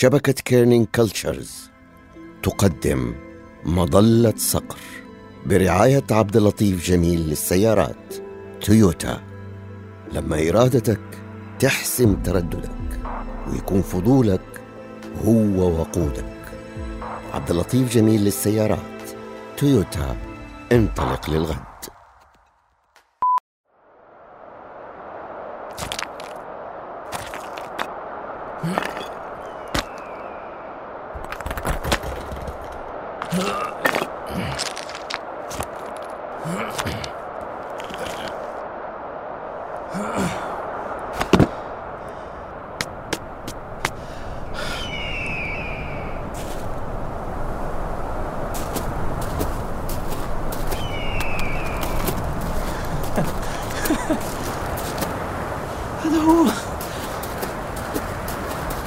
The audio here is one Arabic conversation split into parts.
شبكة كيرنينج كلتشرز تقدم مظلة صقر برعاية عبداللطيف جميل للسيارات. تويوتا، لما إرادتك تحسم ترددك ويكون فضولك هو وقودك. عبداللطيف جميل للسيارات، تويوتا، انطلق للغد.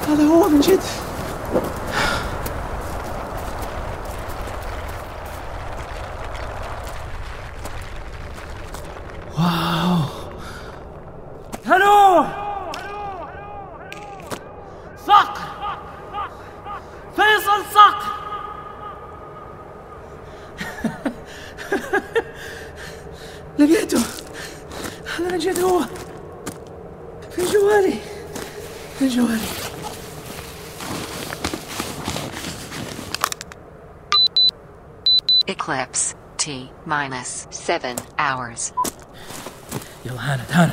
هذا هو من جد. واو، هلو صقر، فيصل صقر. لقيته، هذا من جد هو. في جوالي. Eclipse T-7 hours. يلا هانت.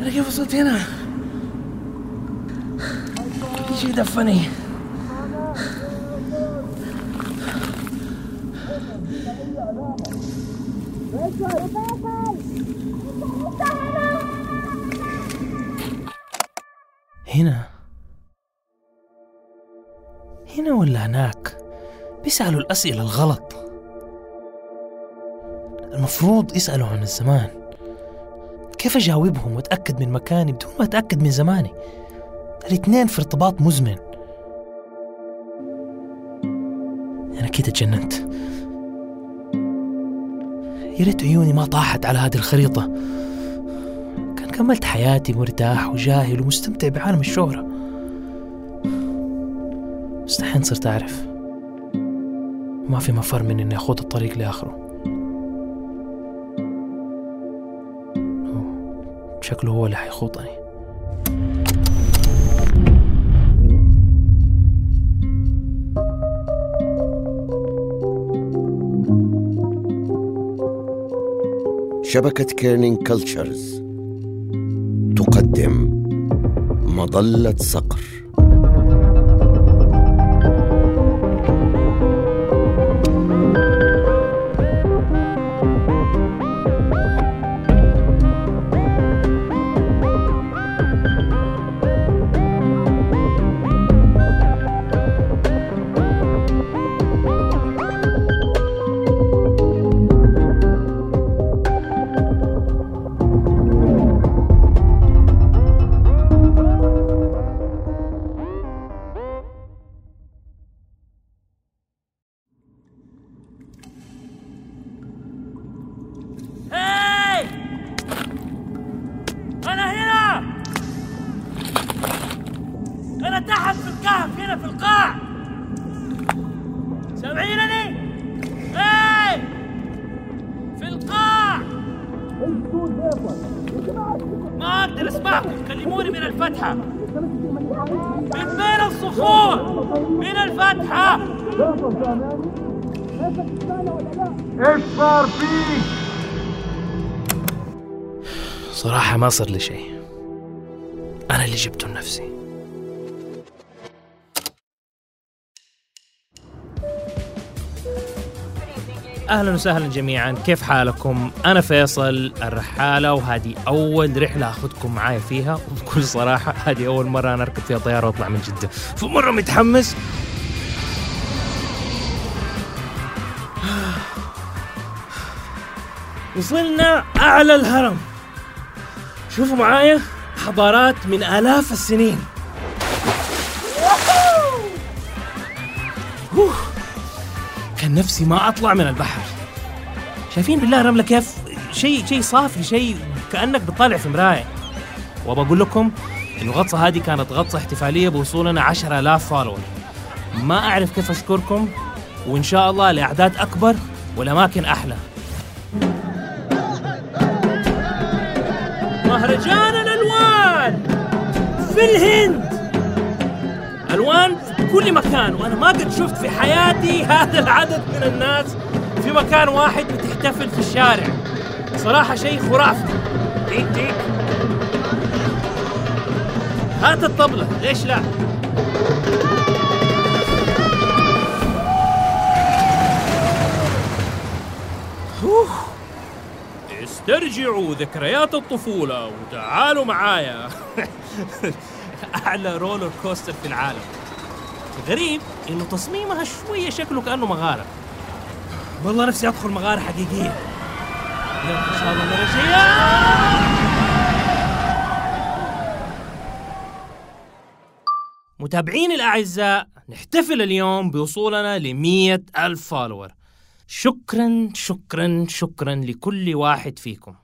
أنا كيف وصلت هنا؟ شي دفني. هنا ولا هناك؟ بيسألوا الأسئلة الغلط. المفروض يسألوا عن الزمان. كيف أجاوبهم وأتأكد من مكاني بدون ما أتأكد من زماني؟ الاثنين في ارتباط مزمن. أنا كده اتجننت. يا ريت عيوني ما طاحت على هذه الخريطة، كان كملت حياتي مرتاح وجاهل ومستمتع بعالم الشهرة. مستحيل صرت أعرف، ما في مفر من إني أخوض الطريق لآخره. شكله هو اللي حيخوطني. شبكة كيرنينج كلتشرز تقدم مظلة صقر. ما أقدر أسمعكم، كلموني من الفتحة، من بين الصخور، من الفتحة. إيش صار فيك؟ صراحة ما صار لي شيء. والله اللي جبته لنفسي. أهلا وسهلا جميعا، كيف حالكم؟ أنا فيصل الرحالة، وهذه أول رحلة أخذكم معايا فيها، وبكل صراحة هذه أول مرة أنا أركب فيها طيارة وأطلع من جدة، فمرة متحمس. وصلنا أعلى الهرم، شوفوا معايا حضارات من آلاف السنين. كان نفسي ما أطلع من البحر. شايفين بالله رملة كيف؟ شيء صافي، شيء كأنك بتطالع في مراية. وبقول لكم إنه غطسة هذه كانت غطسة احتفالية بوصولنا 10,000 فولور. ما أعرف كيف أشكركم، وإن شاء الله لأعداد أكبر والأماكن أحلى. مهرجان الألوان في الهند، ألوان في كل مكان، وأنا ما قد شفت في حياتي هذا العدد من الناس في مكان واحد بتحتفل في الشارع. صراحة شيء خرافي. ديك هات الطبلة، ليش لا؟ استرجعوا ذكريات الطفولة وتعالوا معايا. أعلى رولر كوستر في العالم. غريب إنه تصميمها شوية شكله كأنه مغارة. والله نفسي أدخل مغارة حقيقية. يلا إن شاء الله نرجع. متابعيني الأعزاء، نحتفل اليوم بوصولنا ل100,000 فالور. شكراً شكراً شكراً لكل واحد فيكم.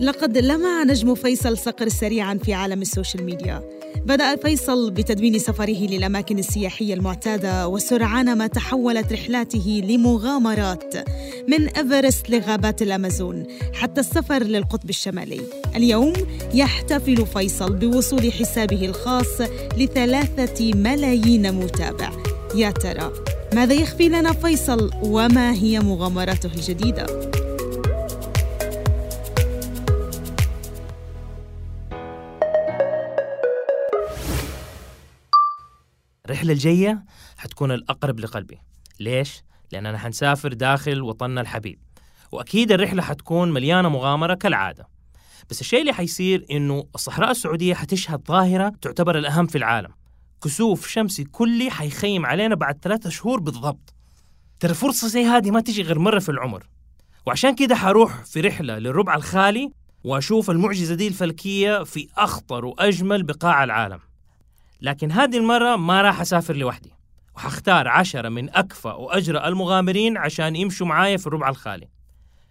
لقد لمع نجم فيصل صقر سريعاً في عالم السوشيال ميديا. بدأ فيصل بتدوين سفره للأماكن السياحية المعتادة، وسرعان ما تحولت رحلاته لمغامرات، من إيفرست لغابات الأمازون حتى السفر للقطب الشمالي. اليوم يحتفل فيصل بوصول حسابه الخاص 3 ملايين متابع. يا ترى ماذا يخفي لنا فيصل، وما هي مغامراته الجديدة؟ الرحلة الجاية حتكون الأقرب لقلبي. ليش؟ لأننا حنسافر داخل وطننا الحبيب، وأكيد الرحلة حتكون مليانة مغامرة كالعادة. بس الشيء اللي حيصير إنه الصحراء السعودية حتشهد ظاهرة تعتبر الأهم في العالم. كسوف شمسي كلي حيخيم علينا بعد 3 شهور بالضبط. ترى فرصة زي هذه ما تجي غير مرة في العمر، وعشان كده حروح في رحلة للربع الخالي وأشوف المعجزة دي الفلكية في أخطر وأجمل بقاع العالم. لكن هذه المرة ما راح أسافر لوحدي، وحختار 10 من أكفأ وأجرأ المغامرين عشان يمشوا معايا في الربع الخالي.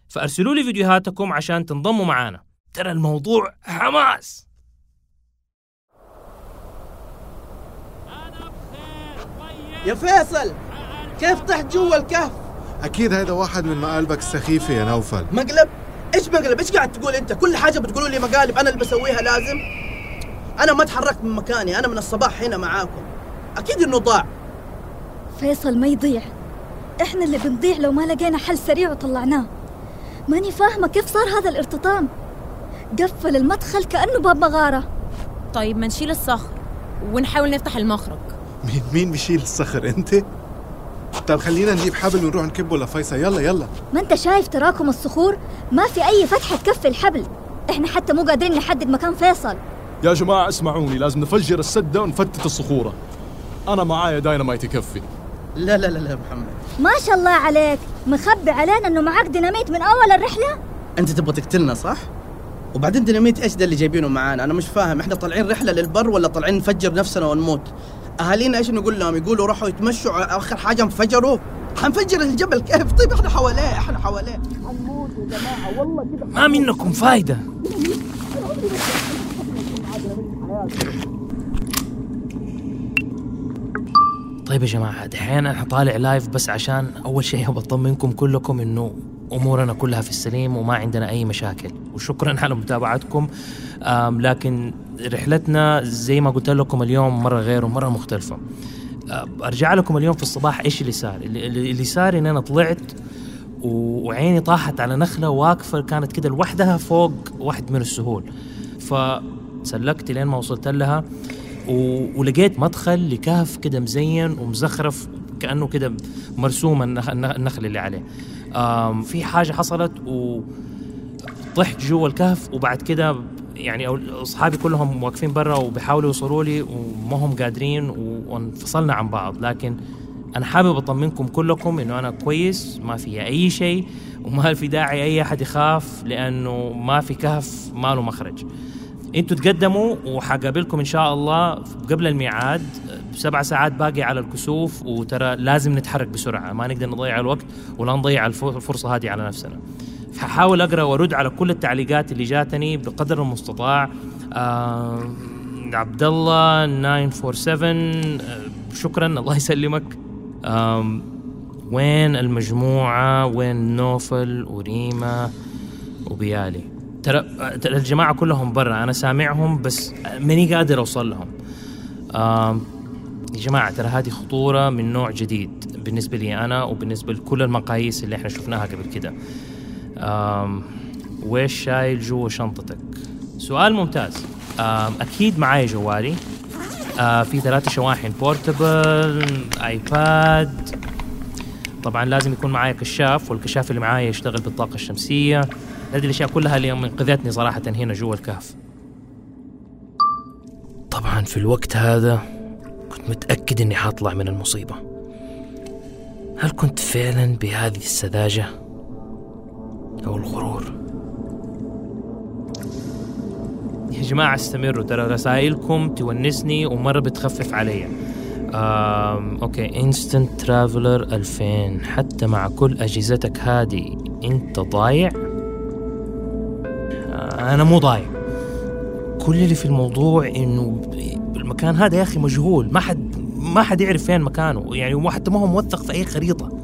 فأرسلوا لي فيديوهاتكم عشان تنضموا معانا، ترى الموضوع حماس. يا فيصل، كيف طحت جوا الكهف؟ أكيد هيدا واحد من مقالبك السخيفة يا نوفل. مقلب؟ إيش مقلب؟ إيش قاعد تقول أنت؟ كل حاجة بتقولوا لي مقالب، أنا اللي بسويها لازم؟ أنا ما تحركت من مكاني، أنا من الصباح هنا معاكم. أكيد إنه ضاع. فيصل ما يضيع، إحنا اللي بنضيع لو ما لقينا حل سريع وطلعناه. ماني فاهمة كيف صار هذا الارتطام، قفل المدخل كأنه باب مغارة. طيب ما نشيل الصخر ونحاول نفتح المخرج. مين بيشيل الصخر؟ انت؟ طب خلينا نجيب حبل ونروح نكبه لفيصل. يلا. ما انت شايف تراكم الصخور، ما في اي فتحه تكفي الحبل. احنا حتى مو قادرين نحدد مكان فيصل. يا جماعه اسمعوني، لازم نفجر السده ونفتت الصخوره. انا معايا دايناميت يكفي. لا محمد، ما شاء الله عليك، مخبي علينا انه معاك ديناميت من اول الرحله. انت تبغى تقتلنا صح؟ وبعدين ديناميت ايش ده اللي جايبينه معانا؟ انا مش فاهم، احنا طالعين رحله للبر ولا طالعين نفجر نفسنا ونموت؟ أهالينا إيش نقول لهم؟ يقولوا راحوا يتمشوا، آخر حاجة انفجروا. حنفجر الجبل كيف؟ طيب إحنا حواليه. ما منكم فايدة. طيب يا جماعة، دحين أنا حطالع لايف بس عشان أول شيء بطمنكم كلكم إنه أمورنا كلها في السليم وما عندنا أي مشاكل، وشكراً على متابعتكم. لكن رحلتنا زي ما قلت لكم اليوم مرة غير ومرة مختلفة. أرجع لكم اليوم في الصباح إيش اللي صار. اللي صار إن أنا طلعت وعيني طاحت على نخلة واقفة، كانت كده لوحدها فوق واحد من السهول، سلكت لين ما وصلت لها ولقيت مدخل لكهف كده مزين ومزخرف كأنه كده مرسوم النخل اللي عليه. في حاجة حصلت وطحت جوا الكهف، وبعد كده يعني أصحابي كلهم واقفين برا وبيحاولوا يوصلوا لي وما هم قادرين وانفصلنا عن بعض. لكن أنا حابب أطمنكم كلكم إنه أنا كويس، ما في أي شيء وما في داعي أي أحد يخاف، لأنه ما في كهف ما له مخرج. أنتوا تقدموا وحقابلكم إن شاء الله قبل الميعاد، 7 ساعات باقي على الكسوف، وترى لازم نتحرك بسرعة، ما نقدر نضيع الوقت ولا نضيع الفرصة هذه على نفسنا. فحاول أقرأ وأرد على كل التعليقات اللي جاتني بقدر المستطاع. عبد الله 947 شكرا، الله يسلمك. وين المجموعة؟ وين نوفل وريما وبيالي؟ ترى الجماعة كلهم برا، أنا سامعهم بس ماني قادر أوصل لهم. يا جماعة ترى هذه خطورة من نوع جديد بالنسبة لي أنا وبالنسبة لكل المقاييس اللي احنا شفناها قبل كده. ويش شايل جوا شنطتك؟ سؤال ممتاز. أكيد معاي جوالي، في 3 شواحن بورتبل، آيباد، طبعا لازم يكون معايا كشاف، والكشاف اللي معايا يشتغل بالطاقة الشمسية. هذه الأشياء كلها اللي انقذتني صراحة هنا جوا الكهف. طبعا في الوقت هذا كنت متأكد إني حاطلع من المصيبة. هل كنت فعلا بهذه السذاجة أو الغرور؟ يا جماعة استمروا، ترى رسائلكم تونسني ومرة بتخفف علي. اوكي، Instant Traveler 2000، حتى مع كل أجهزتك هادي انت ضايع؟ انا مو ضايع، كل اللي في الموضوع انه المكان هذا يا اخي مجهول، ما حد يعرف فين مكانه، يعني حتى ما هو موثق في اي خريطة.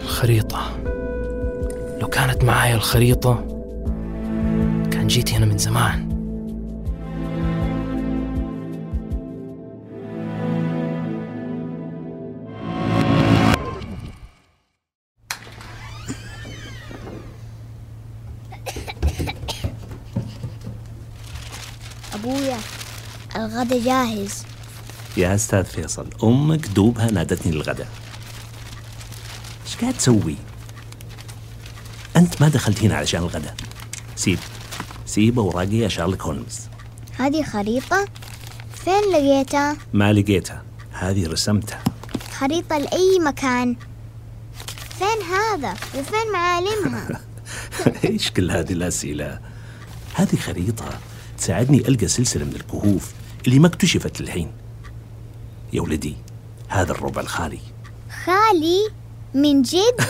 الخريطة، لو كانت معايا الخريطة جيت هنا من زمان. أبويا الغداء جاهز يا أستاذ فيصل. أمك دوبها نادتني للغداء. إيش قاعد تسوي؟ أنت ما دخلت هنا علشان الغداء. سيب أوراقي يا شارلوك هولمز. هذه خريطة؟ فين لقيتها؟ ما لقيتها، هذه رسمتها. خريطة لأي مكان؟ فين هذا؟ وفين معالمها؟ إيش كل هذه الأسئلة؟ هذه خريطة تساعدني ألقى سلسلة من الكهوف اللي ما اكتشفت للحين. يا ولدي هذا الربع الخالي. خالي؟ من جد؟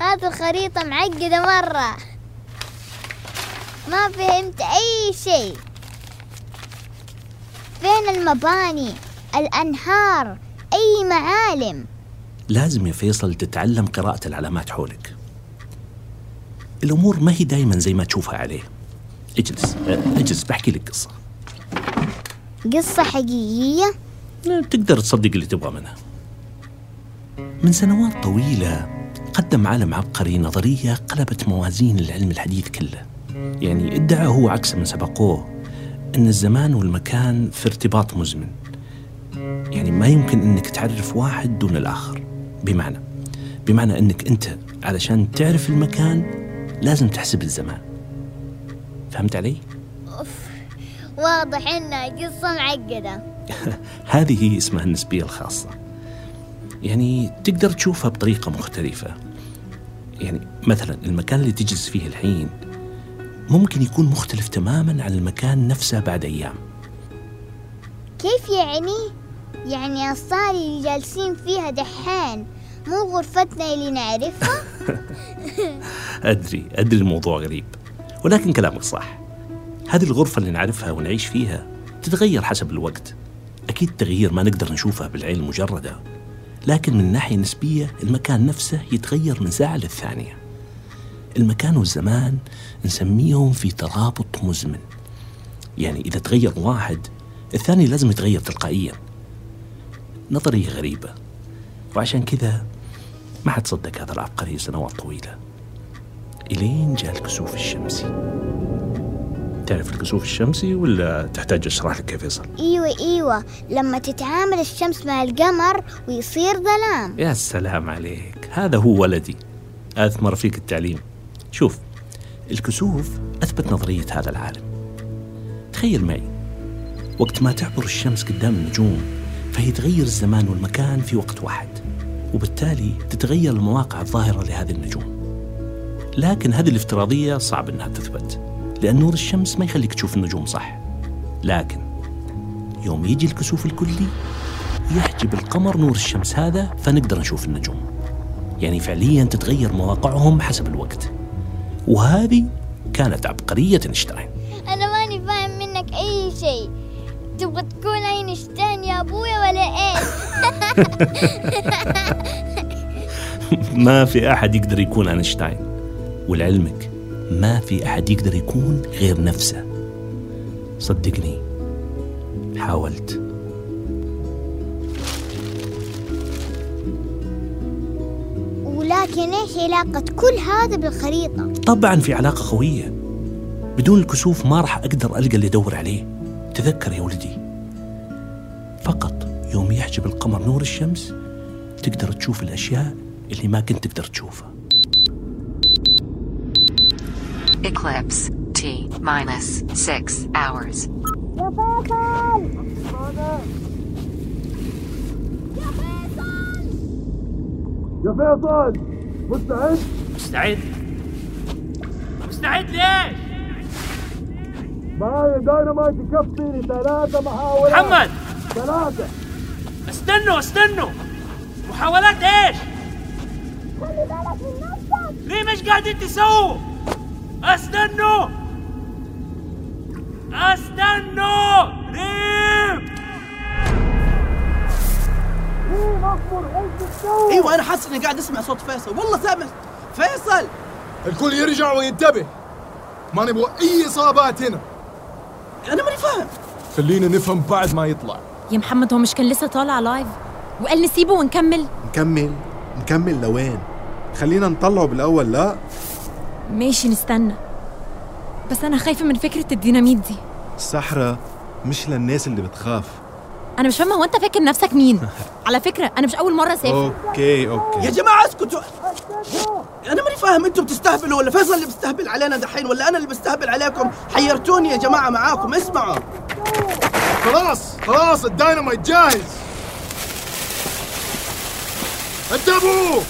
هذه الخريطة معقدة مرة، ما فهمت أي شيء. فين المباني، الأنهار، أي معالم؟ لازم يا فيصل تتعلم قراءة العلامات حولك. الأمور ما هي دايما زي ما تشوفها عليه. اجلس بحكي لك قصة. قصة حقيقية؟ تقدر تصدق اللي تبغى منها. من سنوات طويلة قدم عالم عبقري نظرية قلبت موازين العلم الحديث كله. يعني ادعى هو عكس من سبقوه أن الزمان والمكان في ارتباط مزمن، يعني ما يمكن أنك تعرف واحد دون الآخر. بمعنى أنك أنت علشان تعرف المكان لازم تحسب الزمان. فهمت علي؟ أوف، واضح أنها قصة معقدة. هذه هي اسمها النسبية الخاصة، يعني تقدر تشوفها بطريقة مختلفة. يعني مثلا المكان اللي تجلس فيه الحين ممكن يكون مختلف تماماً عن المكان نفسه بعد أيام. كيف يعني؟ يعني الصالة اللي جالسين فيها دحين مو غرفتنا اللي نعرفها؟ أدري الموضوع غريب، ولكن كلامك صح. هذه الغرفة اللي نعرفها ونعيش فيها تتغير حسب الوقت. أكيد تغيير ما نقدر نشوفها بالعين مجردة، لكن من ناحية نسبية المكان نفسه يتغير من ساعة للثانية. المكان والزمان نسميهم في ترابط مزمن، يعني إذا تغير واحد الثاني لازم يتغير تلقائيا. نظرية غريبة، وعشان كذا ما حتصدق هذا العبقري سنوات طويلة، إلين جاء الكسوف الشمسي. تعرف الكسوف الشمسي ولا تحتاج أشرح لك يا فيصل؟ إيوة لما تتعامل الشمس مع القمر ويصير ظلام. يا سلام عليك، هذا هو ولدي، أثمر فيك التعليم. شوف، الكسوف أثبت نظرية هذا العالم. تخيل معي، وقت ما تعبر الشمس قدام النجوم فهي تغير الزمان والمكان في وقت واحد، وبالتالي تتغير المواقع الظاهرة لهذه النجوم. لكن هذه الافتراضية صعب أنها تثبت، لأن نور الشمس ما يخليك تشوف النجوم صح. لكن يوم يجي الكسوف الكلي يحجب القمر نور الشمس هذا، فنقدر نشوف النجوم. يعني فعلياً تتغير مواقعهم حسب الوقت، وهذه كانت عبقرية أينشتاين. أنا ماني فاهم منك أي شيء، تبغى تكون أينشتاين يا أبويا ولا إيه؟ ما في أحد يقدر يكون أينشتاين، ولعلمك ما في أحد يقدر يكون غير نفسه. صدقني حاولت. ولكن إيش علاقة كل هذا بالخريطة؟ طبعاً في علاقة قوية، بدون الكسوف ما راح أقدر ألقى اللي أدور عليه. تذكر يا ولدي، فقط يوم يحجب القمر نور الشمس تقدر تشوف الأشياء اللي ما كنت تقدر تشوفها. Eclipse T minus 6 hours. يا فيصل مستعد؟ مستعد ليش؟ معايا داينامايت يكفي لي 3 محاولات. محمد 3. استنوا محاولات ايش؟ خلي بالك من نفسك. ليه مش قاعدين تسووا؟ استنوا ريم. ايوه انا حاسس اني قاعد اسمع صوت فيصل. والله سامع فيصل. الكل يرجع وينتبه، ما نبغى اي اصابات هنا. انا ماني فاهم، خلينا نفهم بعد ما يطلع. يا محمد هو مش كان لسه طالع لايف وقال نسيبه ونكمل؟ نكمل لوين؟ خلينا نطلعه بالاول. لا ماشي نستنى، بس أنا خايفة من فكرة الديناميت دي. الصحراء مش للناس اللي بتخاف. أنا مش فاهمة، هو أنت فاكر نفسك مين؟ على فكرة أنا مش أول مرة أسافر. أوكي يا جماعة اسكتوا، أنا ماني فاهم، أنتوا بتستهبلوا ولا فيصل اللي بيستهبل علينا دحين ولا أنا اللي بستهبل عليكم؟ حيرتوني يا جماعة معاكم. اسمعوا، خلاص الديناميت جاهز، انتبهوا.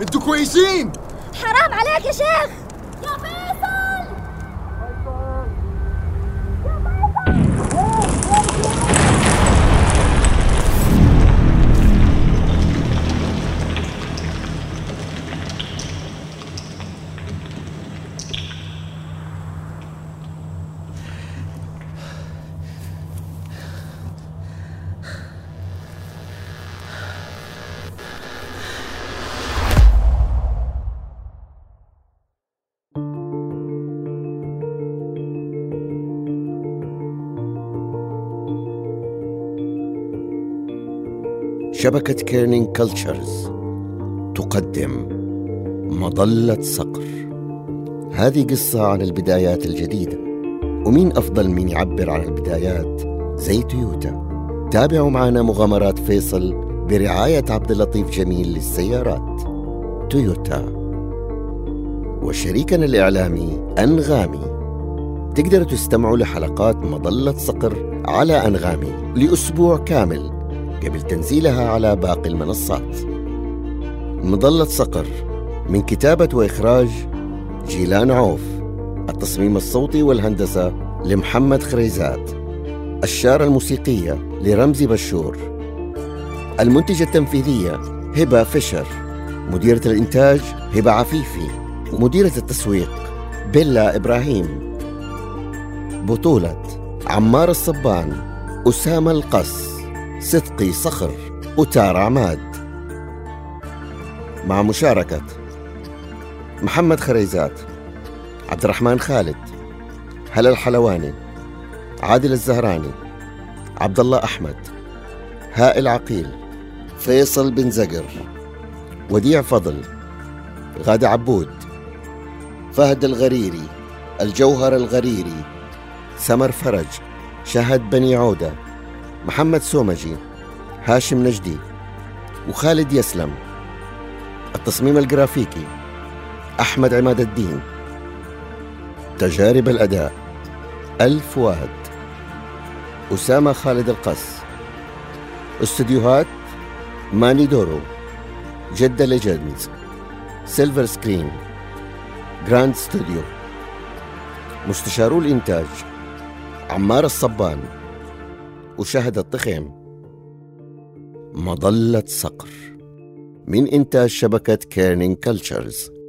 انتوا كويسين؟ حرام عليك يا شيخ. يا فيصل شبكة كيرنينج كلتشرز تقدم مظلة صقر. هذه قصة عن البدايات الجديدة، ومين أفضل من يعبر عن البدايات زي تويوتا. تابعوا معنا مغامرات فيصل برعاية عبداللطيف جميل للسيارات تويوتا، وشريكنا الإعلامي أنغامي. تقدروا تستمعوا لحلقات مظلة صقر على أنغامي لأسبوع كامل قبل تنزيلها على باقي المنصات. مظلة صقر من كتابة وإخراج جيلان عوف، التصميم الصوتي والهندسة لمحمد خريزات، الشارة الموسيقية لرمزي بشور، المنتجة التنفيذية هبة فشر، مديرة الإنتاج هبة عفيفي، مديرة التسويق بيلا إبراهيم. بطولة عمار الصبان، أسامة القص، صدقي صخر، وتار عماد، مع مشاركة محمد خريزات، عبدالرحمن خالد، هلا الحلواني، عادل الزهراني، عبد الله أحمد، هائل عقيل، فيصل بن زقر، وديع فضل، غادة عبود، فهد الغريري، الجوهر الغريري، سمر فرج، شهد بني عودة، محمد سومجي، هاشم نجدي، وخالد يسلم. التصميم الجرافيكي أحمد عماد الدين. تجارب الأداء ألف واحد، أسامة خالد القص. استوديوهات ماني دورو، جدة ليجندز، سيلفر سكرين، جراند ستوديو. مستشارو الإنتاج عمار الصبان وشهد الطخيم. مظلة صقر من إنتاج شبكة كيرنينغ كلتشرز.